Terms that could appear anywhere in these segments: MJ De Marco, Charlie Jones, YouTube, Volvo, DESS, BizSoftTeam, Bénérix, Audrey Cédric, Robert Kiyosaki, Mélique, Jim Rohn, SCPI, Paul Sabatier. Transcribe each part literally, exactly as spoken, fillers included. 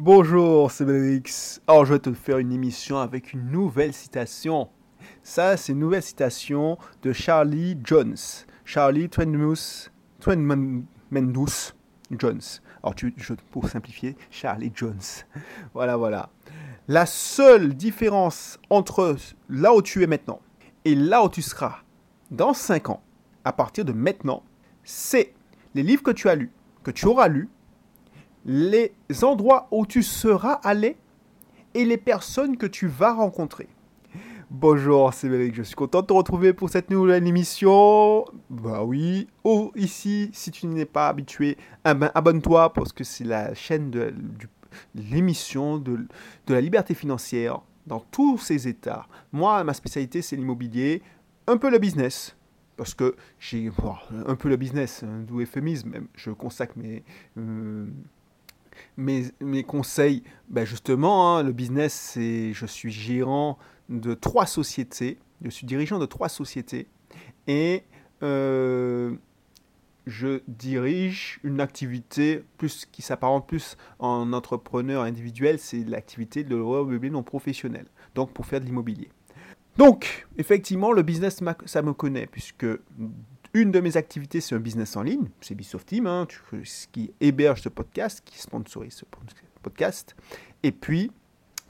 Bonjour, c'est Bénérix. Alors, je vais te faire une émission avec une nouvelle citation. Ça, c'est une nouvelle citation de Charlie Jones. Charlie Trendmus, Trendmendus Jones. Alors, tu, je, pour simplifier, Charlie Jones. Voilà, voilà. La seule différence entre là où tu es maintenant et là où tu seras dans cinq ans, à partir de maintenant, c'est les livres que tu as lus, que tu auras lus, les endroits où tu seras allé et les personnes que tu vas rencontrer. Bonjour, c'est Mélique, je suis content de te retrouver pour cette nouvelle émission. Bah oui, oh, ici, si tu n'es pas habitué, eh ben, abonne-toi parce que c'est la chaîne de, de l'émission de, de la liberté financière dans tous ses états. Moi, ma spécialité, c'est l'immobilier, un peu le business. Parce que j'ai bon, un peu le business, hein, d'où euphémisme, je consacre mes... Euh, Mes, mes conseils, ben justement, hein, le business, c'est je suis gérant de trois sociétés, je suis dirigeant de trois sociétés et euh, je dirige une activité plus qui s'apparente plus en entrepreneur individuel, c'est l'activité de l'immobilier non professionnel, donc pour faire de l'immobilier. Donc, effectivement, le business, ça me connaît puisque... Une de mes activités, c'est un business en ligne, c'est BizSoftTeam, hein, qui héberge ce podcast, qui sponsorise ce podcast. Et puis,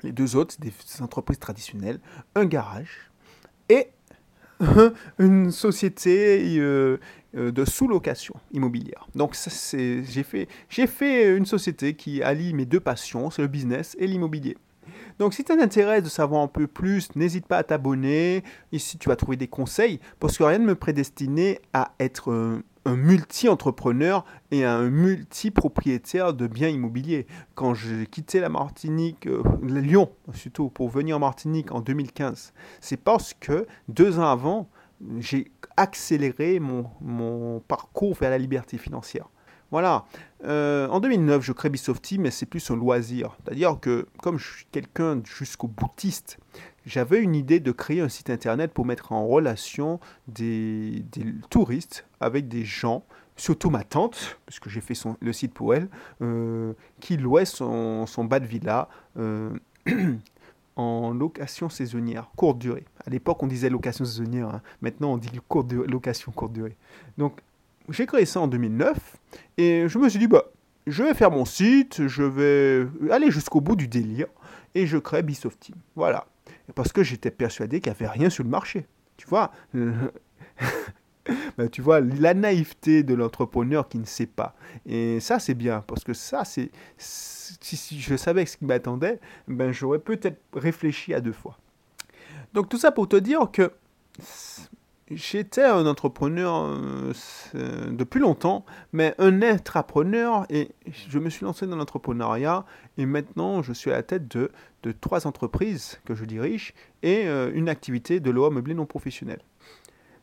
les deux autres, c'est des entreprises traditionnelles, un garage et une société de sous-location immobilière. Donc, ça, c'est, j'ai fait, j'ai fait une société qui allie mes deux passions, c'est le business et l'immobilier. Donc, si tu t'intéresses de savoir un peu plus, n'hésite pas à t'abonner. Ici, tu vas trouver des conseils parce que rien ne me prédestinait à être un, un multi-entrepreneur et un multi-propriétaire de biens immobiliers. Quand j'ai quitté la Martinique, euh, Lyon surtout, pour venir en Martinique en deux mille quinze, c'est parce que deux ans avant, j'ai accéléré mon, mon parcours vers la liberté financière. Voilà. Euh, en deux mille neuf, je crée BizSoftTeam, mais c'est plus un loisir. C'est-à-dire que, comme je suis quelqu'un jusqu'au boutiste, j'avais une idée de créer un site internet pour mettre en relation des, des touristes avec des gens, surtout ma tante, puisque j'ai fait son, le site pour elle, euh, qui louait son, son bas de villa euh, en location saisonnière, courte durée. À l'époque, on disait location saisonnière. Hein. Maintenant, on dit courte durée, location courte durée. Donc, j'ai créé ça en deux mille neuf et je me suis dit, bah, je vais faire mon site, je vais aller jusqu'au bout du délire et je crée BizSoftTeam. Voilà. Parce que j'étais persuadé qu'il n'y avait rien sur le marché. Tu vois, ben, tu vois la naïveté de l'entrepreneur qui ne sait pas. Et ça, c'est bien parce que ça, c'est, si, si je savais ce qui m'attendait, ben, j'aurais peut-être réfléchi à deux fois. Donc, tout ça pour te dire que... J'étais un entrepreneur euh, depuis longtemps, mais un intrapreneur, et je me suis lancé dans l'entrepreneuriat, et maintenant je suis à la tête de, de trois entreprises que je dirige, et euh, une activité de l'O A meublé non professionnel.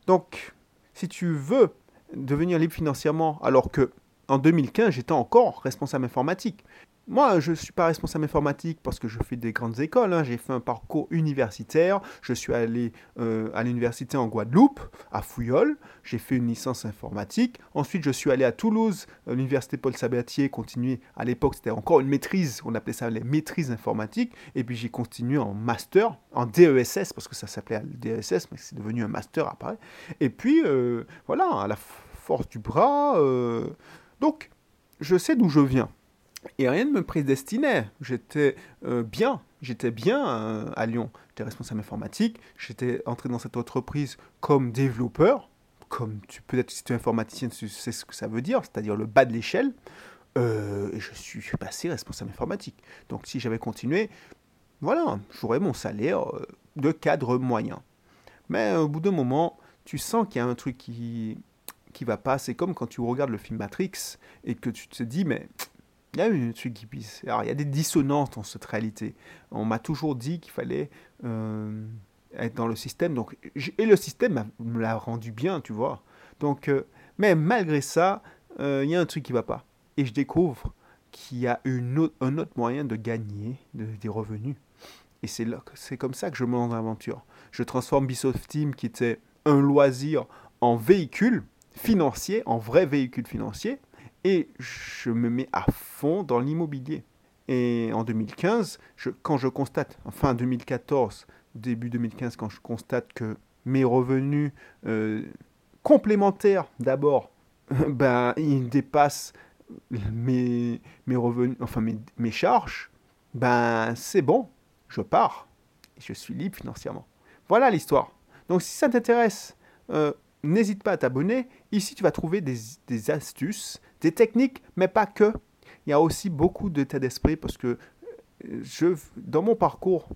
Donc, si tu veux devenir libre financièrement, alors que en deux mille quinze, j'étais encore responsable informatique. Moi, je ne suis pas responsable informatique parce que je fais des grandes écoles. Hein. J'ai fait un parcours universitaire. Je suis allé euh, à l'université en Guadeloupe, à Fouillol. J'ai fait une licence informatique. Ensuite, je suis allé à Toulouse, à l'université Paul Sabatier, continuer. À l'époque, c'était encore une maîtrise. On appelait ça les maîtrises informatiques. Et puis, j'ai continué en master, en D E S S, parce que ça s'appelait D E S S, mais c'est devenu un master après. Et puis, euh, voilà, à la force du bras. Euh... Donc, je sais d'où je viens. Et rien ne me prédestinait. J'étais euh, bien, j'étais bien euh, à Lyon. J'étais responsable informatique. J'étais entré dans cette entreprise comme développeur. Comme tu, peut-être si tu es informaticien, tu sais ce que ça veut dire, c'est-à-dire le bas de l'échelle. Euh, et je suis passé responsable informatique. Donc si j'avais continué, voilà, j'aurais mon salaire de cadre moyen. Mais au bout d'un moment, tu sens qu'il y a un truc qui qui va pas. C'est comme quand tu regardes le film Matrix et que tu te dis mais il y a une truc qui pisse. Alors, il y a des dissonances dans cette réalité. On m'a toujours dit qu'il fallait euh, être dans le système. Donc, et le système me l'a rendu bien, tu vois. Donc, euh, mais malgré ça, euh, il y a un truc qui ne va pas. Et je découvre qu'il y a une autre, un autre moyen de gagner de, des revenus. Et c'est, là, c'est comme ça que je me lance dans l'aventure. Je transforme BizSoftTeam, qui était un loisir, en véhicule financier, en vrai véhicule financier. Et je me mets à fond dans l'immobilier. Et en deux mille quinze, je, quand je constate, fin deux mille quatorze, début deux mille quinze, quand je constate que mes revenus euh, complémentaires, d'abord, ben, ils dépassent mes, mes revenus, enfin mes, mes charges, ben c'est bon, je pars. Je suis libre financièrement. Voilà l'histoire. Donc si ça t'intéresse, euh, n'hésite pas à t'abonner. Ici, tu vas trouver des, des astuces, des techniques, mais pas que. Il y a aussi beaucoup d'état d'esprit parce que je, dans mon parcours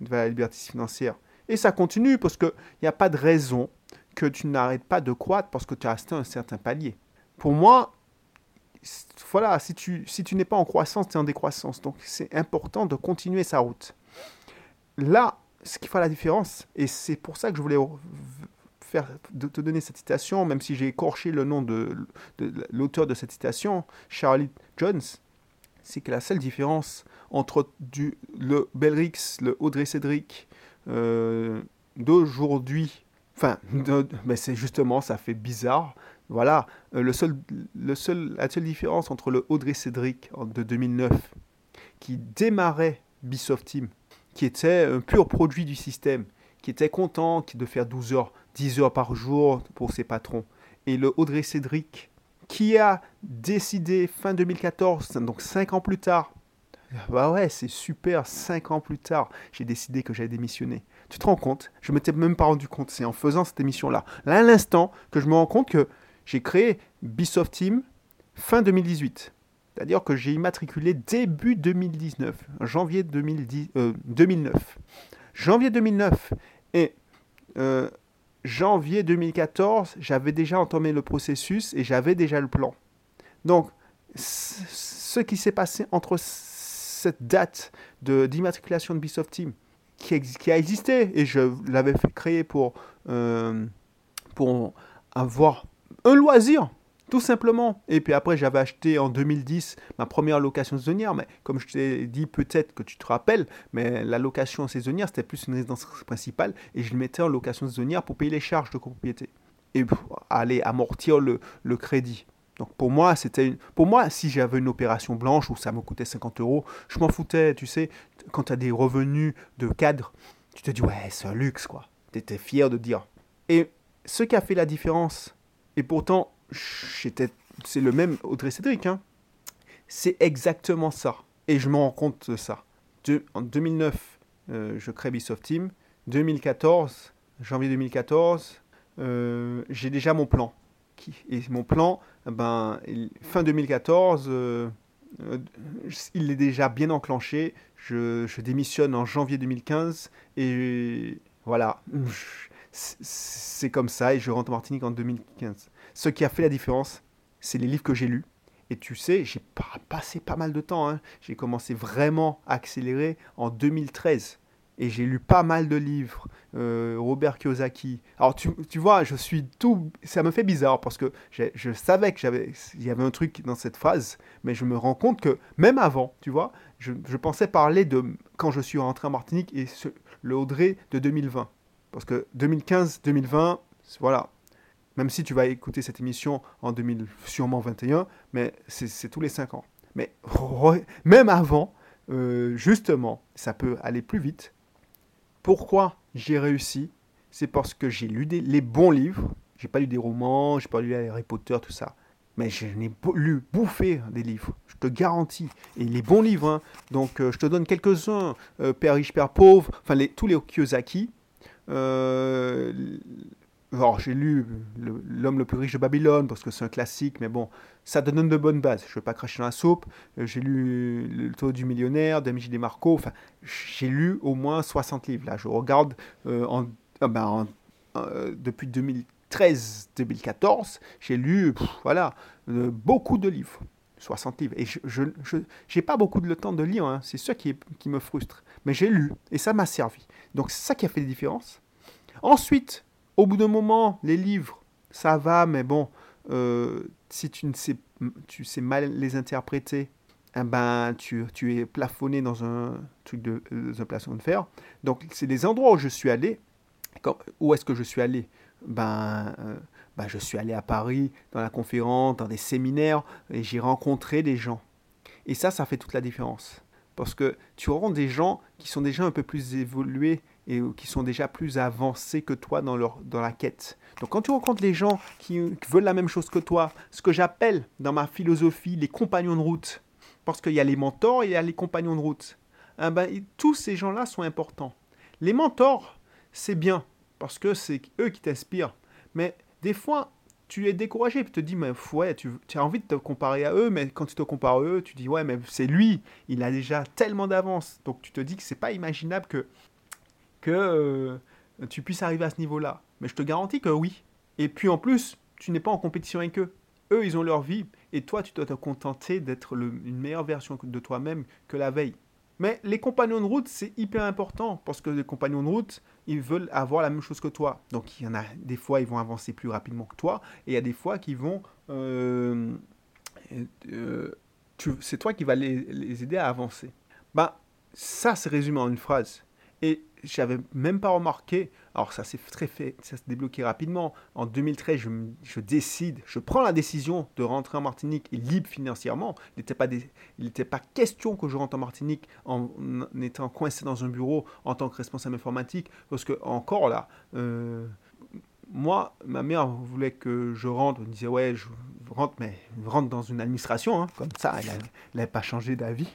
vers la liberté financière, et ça continue parce qu'il n'y a pas de raison que tu n'arrêtes pas de croître parce que tu as atteint un certain palier. Pour moi, voilà, si tu, si tu n'es pas en croissance, tu es en décroissance. Donc, c'est important de continuer sa route. Là, ce qui fait la différence, et c'est pour ça que je voulais faire, de te donner cette citation, même si j'ai écorché le nom de, de, de l'auteur de cette citation, Charlie Jones, c'est que la seule différence entre du, le Bénérix, le Audrey Cédric euh, d'aujourd'hui, enfin, de, mais c'est justement, ça fait bizarre. Voilà, euh, le seul, le seul, la seule différence entre le Audrey Cédric de deux mille neuf, qui démarrait BizSoftTeam, qui était un pur produit du système, qui était content de faire douze heures, dix heures par jour pour ses patrons. Et le Audrey Cédric, qui a décidé fin deux mille quatorze, donc cinq ans plus tard, bah ouais, c'est super, cinq ans plus tard, j'ai décidé que j'allais démissionner. Tu te rends compte? Je ne m'étais même pas rendu compte, c'est en faisant cette émission-là, là à l'instant, que je me rends compte que j'ai créé BizSoftTeam fin deux mille dix-huit. C'est-à-dire que j'ai immatriculé début deux mille dix-neuf, janvier deux mille dix, euh, deux mille neuf. Janvier deux mille neuf et euh, janvier deux mille quatorze, j'avais déjà entamé le processus et j'avais déjà le plan. Donc, ce qui s'est passé entre cette date de, d'immatriculation de BizSoftTeam, qui, ex, qui a existé, et je l'avais fait créer pour, euh, pour avoir un loisir, tout simplement. Et puis après, j'avais acheté en deux mille dix ma première location saisonnière. Mais comme je t'ai dit, peut-être que tu te rappelles, mais la location saisonnière, c'était plus une résidence principale. Et je le mettais en location saisonnière pour payer les charges de copropriété et aller amortir le, le crédit. Donc pour moi, c'était une... pour moi, si j'avais une opération blanche où ça me coûtait cinquante euros, je m'en foutais. Tu sais, quand tu as des revenus de cadre, tu te dis, ouais, c'est un luxe, quoi. Tu étais fier de dire. Et ce qui a fait la différence, et pourtant, J'étais, c'est le même Audrey Cédric, hein. C'est exactement ça. Et je me rends compte de ça. De, en deux mille neuf, euh, je crée BizSoftTeam. deux mille quatorze, janvier deux mille quatorze, euh, j'ai déjà mon plan. Et mon plan, ben, il, fin deux mille quatorze, euh, euh, il est déjà bien enclenché. Je, je démissionne en janvier deux mille quinze et voilà. C'est comme ça et je rentre en Martinique en deux mille quinze. Ce qui a fait la différence, c'est les livres que j'ai lus. Et tu sais, j'ai passé pas mal de temps. Hein. J'ai commencé vraiment à accélérer en deux mille treize. Et j'ai lu pas mal de livres. Euh, Robert Kiyosaki. Alors, tu, tu vois, je suis tout... Ça me fait bizarre parce que j'ai, je savais que j'avais, il y avait un truc dans cette phase. Mais je me rends compte que même avant, tu vois, je, je pensais parler de quand je suis rentré en Martinique et ce, le Audrey de deux mille vingt. Parce que deux mille quinze deux mille vingt, voilà. Même si tu vas écouter cette émission en deux mille, sûrement vingt et un, mais c'est, c'est tous les cinq ans. Mais re, même avant, euh, justement, ça peut aller plus vite. Pourquoi j'ai réussi? C'est parce que j'ai lu des, les bons livres. J'ai pas lu des romans, j'ai pas lu Harry Potter, tout ça. Mais je n'ai bo- lu, bouffé des livres. Je te garantis. Et les bons livres, hein. Donc euh, je te donne quelques-uns. Euh, Père riche, Père pauvre, enfin les, tous les Kiyosaki. Euh... Alors, j'ai lu le, L'homme le plus riche de Babylone, parce que c'est un classique, mais bon, ça te donne de bonnes bases. Je ne veux pas cracher dans la soupe. J'ai lu Le taux du millionnaire, de M J De Marco. Enfin, j'ai lu au moins soixante livres. Là, je regarde euh, en, euh, ben, en, euh, depuis deux mille treize deux mille quatorze, j'ai lu pff, voilà, euh, beaucoup de livres. soixante livres. Et je n'ai pas beaucoup de le temps de lire. Hein. C'est ça qui, qui me frustre. Mais j'ai lu et ça m'a servi. Donc, c'est ça qui a fait la différence. Ensuite... Au bout d'un moment, les livres, ça va, mais bon, euh, si tu ne sais, tu sais mal les interpréter, eh ben, tu, tu es plafonné dans un truc de, dans un plafond de fer. Donc, c'est les endroits où je suis allé. Quand, où est-ce que je suis allé? Ben, euh, ben, je suis allé à Paris, dans la conférence, dans des séminaires, et j'ai rencontré des gens. Et ça, ça fait toute la différence. parce que tu auras des gens qui sont déjà un peu plus évolués et qui sont déjà plus avancés que toi dans, leur, dans la quête. Donc, quand tu rencontres les gens qui veulent la même chose que toi, ce que j'appelle dans ma philosophie les compagnons de route, parce qu'il y a les mentors et il y a les compagnons de route, eh ben, tous ces gens-là sont importants. Les mentors, c'est bien, parce que c'est eux qui t'inspirent. Mais des fois, tu es découragé et tu te dis, mais, ouais, tu, tu as envie de te comparer à eux, mais quand tu te compares à eux, tu dis, ouais, mais c'est lui, il a déjà tellement d'avance. Donc, tu te dis que ce n'est pas imaginable que... que euh, tu puisses arriver à ce niveau-là. Mais je te garantis que oui. Et puis en plus, tu n'es pas en compétition avec eux. Eux, ils ont leur vie. Et toi, tu dois te contenter d'être le, une meilleure version de toi-même que la veille. Mais les compagnons de route, c'est hyper important. Parce que les compagnons de route, ils veulent avoir la même chose que toi. Donc, il y en a des fois, ils vont avancer plus rapidement que toi. Et il y a des fois qui vont... Euh, euh, tu, c'est toi qui vas les, les aider à avancer. Bah, ça, c'est résumé en une phrase. Et je n'avais même pas remarqué, alors ça s'est très fait, ça s'est débloqué rapidement. En deux mille treize, je, je décide, je prends la décision de rentrer en Martinique et libre financièrement. Il n'était pas, des, il n'était pas question que je rentre en Martinique en, en étant coincé dans un bureau en tant que responsable informatique. Parce que encore là, euh, moi, ma mère voulait que je rentre. Elle me disait, ouais, je rentre, mais je rentre dans une administration. Hein, comme ça, elle n'avait pas changé d'avis.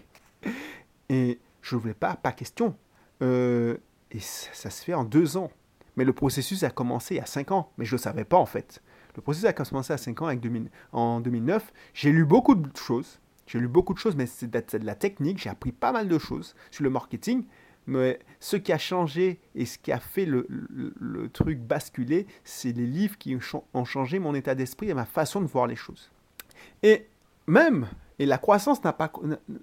Et je ne voulais pas, pas question. Euh, et ça, ça se fait en deux ans. Mais le processus a commencé il y a cinq ans. Mais je ne le savais pas, en fait. Le processus a commencé à cinq ans avec deux mille, en deux mille neuf. J'ai lu beaucoup de choses. J'ai lu beaucoup de choses, mais c'est de, c'est de la technique. J'ai appris pas mal de choses sur le marketing. Mais ce qui a changé et ce qui a fait le, le, le truc basculer, c'est les livres qui ont changé mon état d'esprit et ma façon de voir les choses. Et même... Et la croissance n'a pas,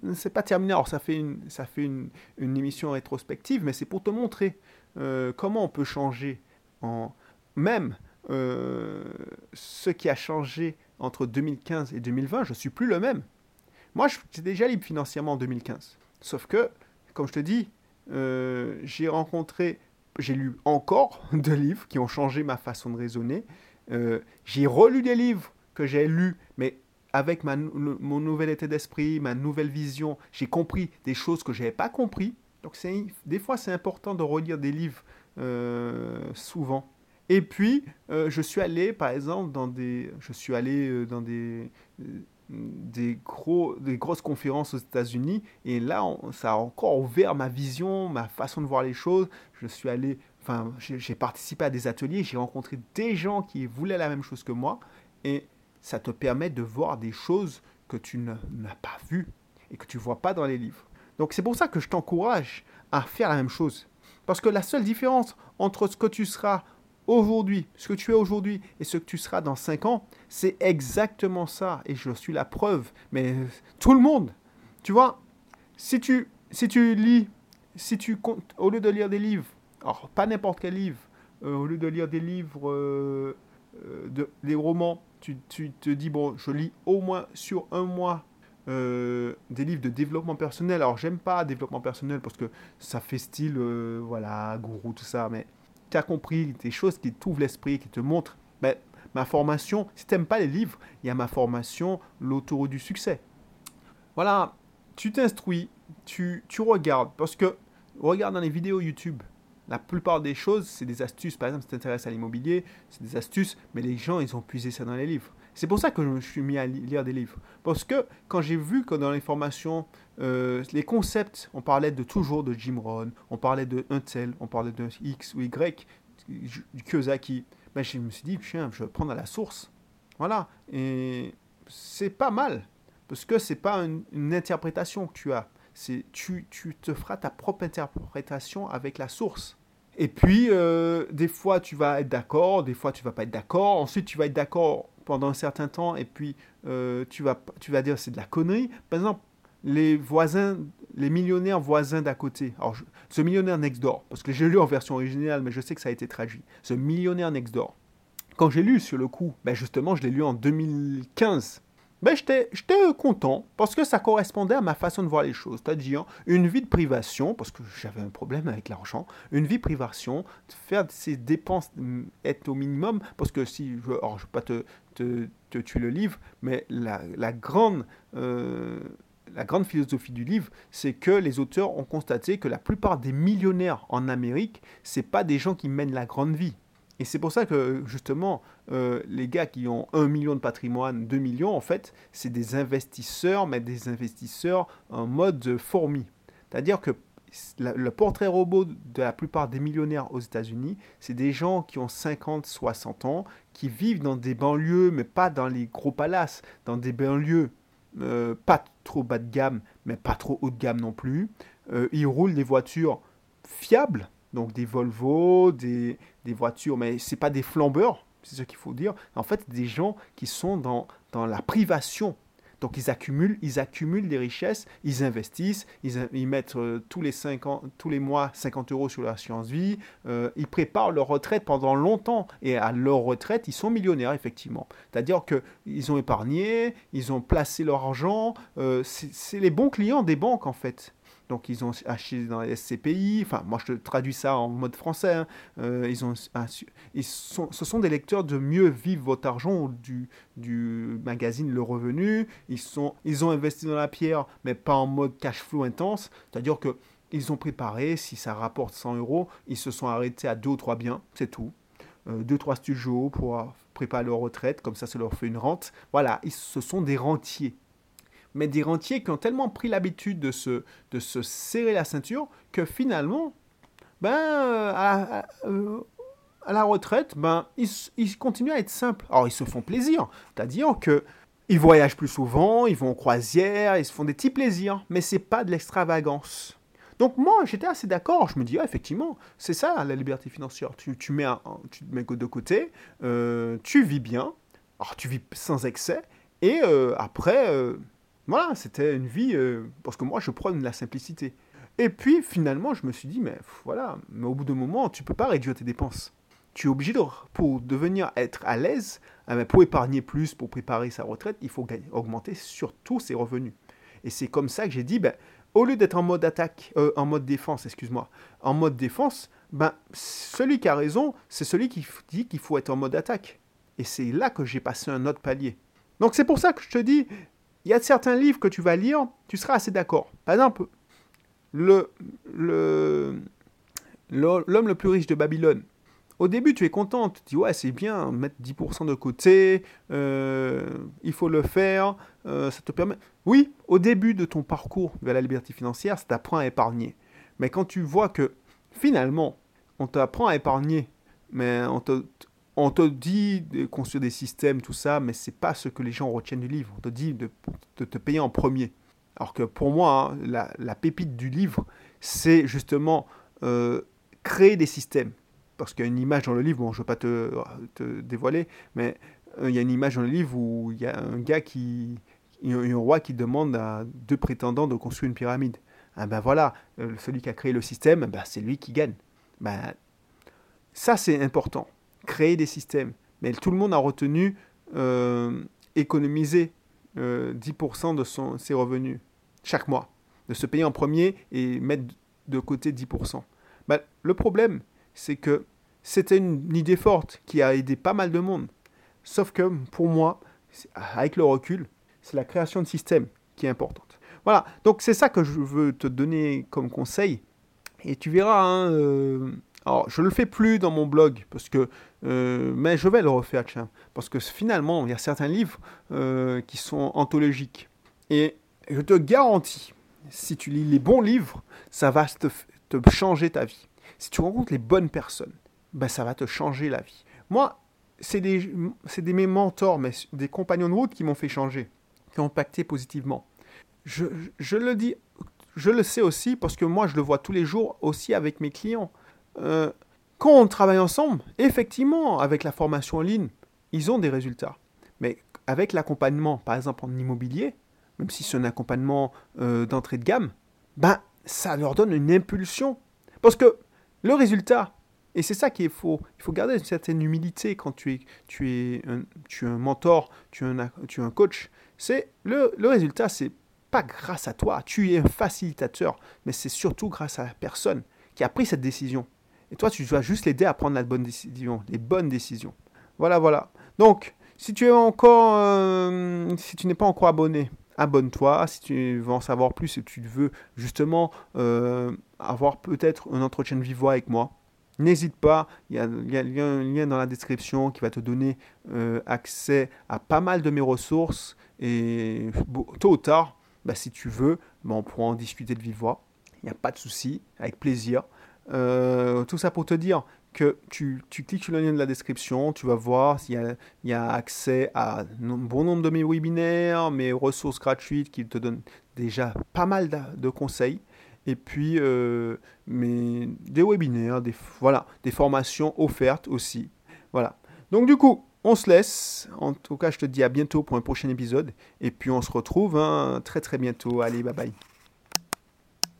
ne s'est pas terminée. Alors, ça fait, une, ça fait une, une émission rétrospective, mais c'est pour te montrer euh, comment on peut changer. En, même euh, ce qui a changé entre deux mille quinze et deux mille vingt, je ne suis plus le même. Moi, j'étais déjà libre financièrement en deux mille quinze. Sauf que, comme je te dis, euh, j'ai rencontré, j'ai lu encore des livres qui ont changé ma façon de raisonner. Euh, j'ai relu des livres que j'ai lus, mais... Avec ma, le, mon nouvel état d'esprit, ma nouvelle vision, j'ai compris des choses que je n'avais pas compris. Donc, c'est, des fois, c'est important de relire des livres euh, souvent. Et puis, euh, je suis allé, par exemple, dans des, je suis allé dans des, des, gros, des grosses conférences aux États-Unis. Et là, on, ça a encore ouvert ma vision, ma façon de voir les choses. Je suis allé, enfin, j'ai, j'ai participé à des ateliers. J'ai rencontré des gens qui voulaient la même chose que moi. Et... ça te permet de voir des choses que tu ne, n'as pas vues et que tu ne vois pas dans les livres. Donc, c'est pour ça que je t'encourage à faire la même chose. Parce que la seule différence entre ce que tu seras aujourd'hui, ce que tu es aujourd'hui et ce que tu seras dans cinq ans, c'est exactement ça. Et je suis la preuve. Mais tout le monde, tu vois, si tu, si tu lis, si tu comptes, au lieu de lire des livres, alors pas n'importe quel livre, euh, au lieu de lire des livres, euh, euh, de, des romans, Tu, tu te dis, bon, je lis au moins sur un mois euh, des livres de développement personnel. Alors, j'aime pas développement personnel parce que ça fait style, euh, voilà, gourou, tout ça. Mais tu as compris des choses qui t'ouvrent l'esprit, qui te montrent. Ben, ma formation, si tu n'aimes pas les livres, il y a ma formation, l'autoroute du succès. Voilà, tu t'instruis, tu, tu regardes. Parce que, regarde dans les vidéos YouTube. La plupart des choses, c'est des astuces. Par exemple, si tu t'intéresses à l'immobilier, c'est des astuces, mais les gens, ils ont puisé ça dans les livres. C'est pour ça que je me suis mis à lire des livres. Parce que quand j'ai vu que dans les formations, euh, les concepts, on parlait de toujours de Jim Rohn, on parlait de un tel, on parlait de X ou Y, du Kiyosaki, ben, je me suis dit, tiens, je vais prendre à la source. Voilà. Et c'est pas mal, parce que c'est pas une, une interprétation que tu as. C'est, tu, tu te feras ta propre interprétation avec la source. Et puis, euh, des fois, tu vas être d'accord, des fois, tu ne vas pas être d'accord. Ensuite, tu vas être d'accord pendant un certain temps et puis euh, tu, vas, tu vas dire c'est de la connerie. Par exemple, les voisins, les millionnaires voisins d'à côté. Alors, je, ce millionnaire next door, parce que j'ai lu en version originale, mais je sais que ça a été traduit. Ce millionnaire next door. Quand j'ai lu sur le coup, ben justement, je l'ai lu en deux mille quinze. Ben, j'étais, j'étais content parce que ça correspondait à ma façon de voir les choses. C'est-à-dire une vie de privation, parce que j'avais un problème avec l'argent, une vie de privation, faire ses dépenses être au minimum, parce que si je ne veux pas te, te, te tuer le livre, mais la, la grande euh, la grande philosophie du livre, c'est que les auteurs ont constaté que la plupart des millionnaires en Amérique, c'est pas des gens qui mènent la grande vie. Et c'est pour ça que, justement, euh, les gars qui ont un million de patrimoine, deux millions, en fait, c'est des investisseurs, mais des investisseurs en mode fourmi. C'est-à-dire que la, le portrait robot de la plupart des millionnaires aux États-Unis, c'est des gens qui ont cinquante, soixante ans, qui vivent dans des banlieues, mais pas dans les gros palaces, dans des banlieues euh, pas trop bas de gamme, mais pas trop haut de gamme non plus. Euh, ils roulent des voitures fiables, donc des Volvo, des, des voitures, mais ce n'est pas des flambeurs, c'est ce qu'il faut dire. En fait, des gens qui sont dans, dans la privation. Donc, ils accumulent, ils accumulent des richesses, ils investissent, ils, ils mettent euh, tous, les cinquante, tous les mois cinquante euros sur leur assurance vie, euh, ils préparent leur retraite pendant longtemps et à leur retraite, ils sont millionnaires, effectivement. C'est-à-dire qu'ils ont épargné, ils ont placé leur argent, euh, c'est, c'est les bons clients des banques, en fait. Donc, ils ont acheté dans les S C P I, enfin, moi, je traduis ça en mode français, hein. euh, ils ont, ils sont, ce sont des lecteurs de Mieux vivre votre argent du, du magazine Le Revenu, ils, sont, ils ont investi dans la pierre, mais pas en mode cash flow intense, c'est-à-dire qu'ils ont préparé, si ça rapporte cent euros, ils se sont arrêtés à deux ou trois biens, c'est tout, euh, deux ou trois studios pour préparer leur retraite, comme ça, ça leur fait une rente, voilà, ils, ce sont des rentiers. Mais des rentiers qui ont tellement pris l'habitude de se, de se serrer la ceinture que finalement, ben, euh, à, euh, à la retraite, ben, ils, ils continuent à être simples. Alors, ils se font plaisir, c'est-à-dire qu'ils voyagent plus souvent, ils vont en croisière, ils se font des petits plaisirs, mais ce n'est pas de l'extravagance. Donc, moi, j'étais assez d'accord. Je me dis, ah, effectivement, c'est ça, la liberté financière. Tu, tu, mets, un, tu te mets de côté, euh, tu vis bien, alors tu vis sans excès, et euh, après... Euh, Voilà, c'était une vie, euh, parce que moi, je prône la simplicité. Et puis, finalement, je me suis dit, mais voilà, mais au bout d'un moment, tu ne peux pas réduire tes dépenses. Tu es obligé, de, pour devenir, être à l'aise, euh, pour épargner plus, pour préparer sa retraite, il faut gagner, augmenter surtout ses revenus. Et c'est comme ça que j'ai dit, ben, au lieu d'être en mode attaque, euh, en mode défense, excuse-moi, en mode défense, ben, celui qui a raison, c'est celui qui dit qu'il faut être en mode attaque. Et c'est là que j'ai passé un autre palier. Donc, c'est pour ça que je te dis... Il y a certains livres que tu vas lire, tu seras assez d'accord. Par exemple, le, le, le, L'homme le plus riche de Babylone. Au début, tu es content, tu te dis « Ouais, c'est bien, mettre dix pour cent de côté, euh, il faut le faire, euh, ça te permet... » Oui, au début de ton parcours vers la liberté financière, ça t'apprend à épargner. Mais quand tu vois que, finalement, on t'apprend à épargner, mais on te... On te dit de construire des systèmes, tout ça, mais ce n'est pas ce que les gens retiennent du livre. On te dit de, de te payer en premier. Alors que pour moi, hein, la, la pépite du livre, c'est justement euh, créer des systèmes. Parce qu'il y a une image dans le livre, bon, je ne veux pas te, te dévoiler, mais euh, il y a une image dans le livre où il y a un gars qui... Il y a un roi qui demande à deux prétendants de construire une pyramide. Ah ben voilà, euh, celui qui a créé le système, ben c'est lui qui gagne. Ben, ça, c'est important. Créer des systèmes. Mais tout le monde a retenu euh, économiser euh, dix pour cent de son, ses revenus chaque mois, de se payer en premier et mettre de côté dix pour cent. Ben, le problème, c'est que c'était une idée forte qui a aidé pas mal de monde. Sauf que pour moi, avec le recul, c'est la création de systèmes qui est importante. Voilà, donc c'est ça que je veux te donner comme conseil. Et tu verras... Hein, euh Alors, je ne le fais plus dans mon blog, parce que, euh, mais je vais le refaire, tiens, parce que finalement, il y a certains livres euh, qui sont anthologiques. Et je te garantis, si tu lis les bons livres, ça va te, te changer ta vie. Si tu rencontres les bonnes personnes, ben, ça va te changer la vie. Moi, c'est des, c'est des mes mentors, mais des compagnons de route qui m'ont fait changer, qui ont impacté positivement. Je, je, je le dis, je le sais aussi, parce que moi, je le vois tous les jours aussi avec mes clients. Euh, quand on travaille ensemble, effectivement, avec la formation en ligne, ils ont des résultats. Mais avec l'accompagnement, par exemple en immobilier, même si c'est un accompagnement euh, d'entrée de gamme, ben, ça leur donne une impulsion. Parce que le résultat, et c'est ça qu'il faut, il faut garder une certaine humilité quand tu es, tu es, un, tu es un mentor, tu es un, tu es un coach, c'est le, le résultat, c'est pas grâce à toi, tu es un facilitateur, mais c'est surtout grâce à la personne qui a pris cette décision. Et toi, tu dois juste l'aider à prendre la bonne décision, les bonnes décisions. Voilà, voilà. Donc, si tu es encore, euh, si tu n'es pas encore abonné abonne-toi. Si tu veux en savoir plus, si tu veux justement euh, avoir peut-être un entretien de vive voix avec moi, n'hésite pas, il y, y, y a un lien dans la description qui va te donner euh, accès à pas mal de mes ressources. Et tôt ou tard, bah, si tu veux, bah, on pourra en discuter de vive voix. Il n'y a pas de souci, avec plaisir. Euh, tout ça pour te dire que tu, tu cliques sur le lien de la description, tu vas voir s'il y a, il y a accès à un bon nombre de mes webinaires, mes ressources gratuites qui te donnent déjà pas mal de, de conseils. Et puis, euh, mais des webinaires, des, voilà, des formations offertes aussi. Voilà. Donc du coup, on se laisse. En tout cas, je te dis à bientôt pour un prochain épisode. Et puis, on se retrouve hein, très très bientôt. Allez, bye bye.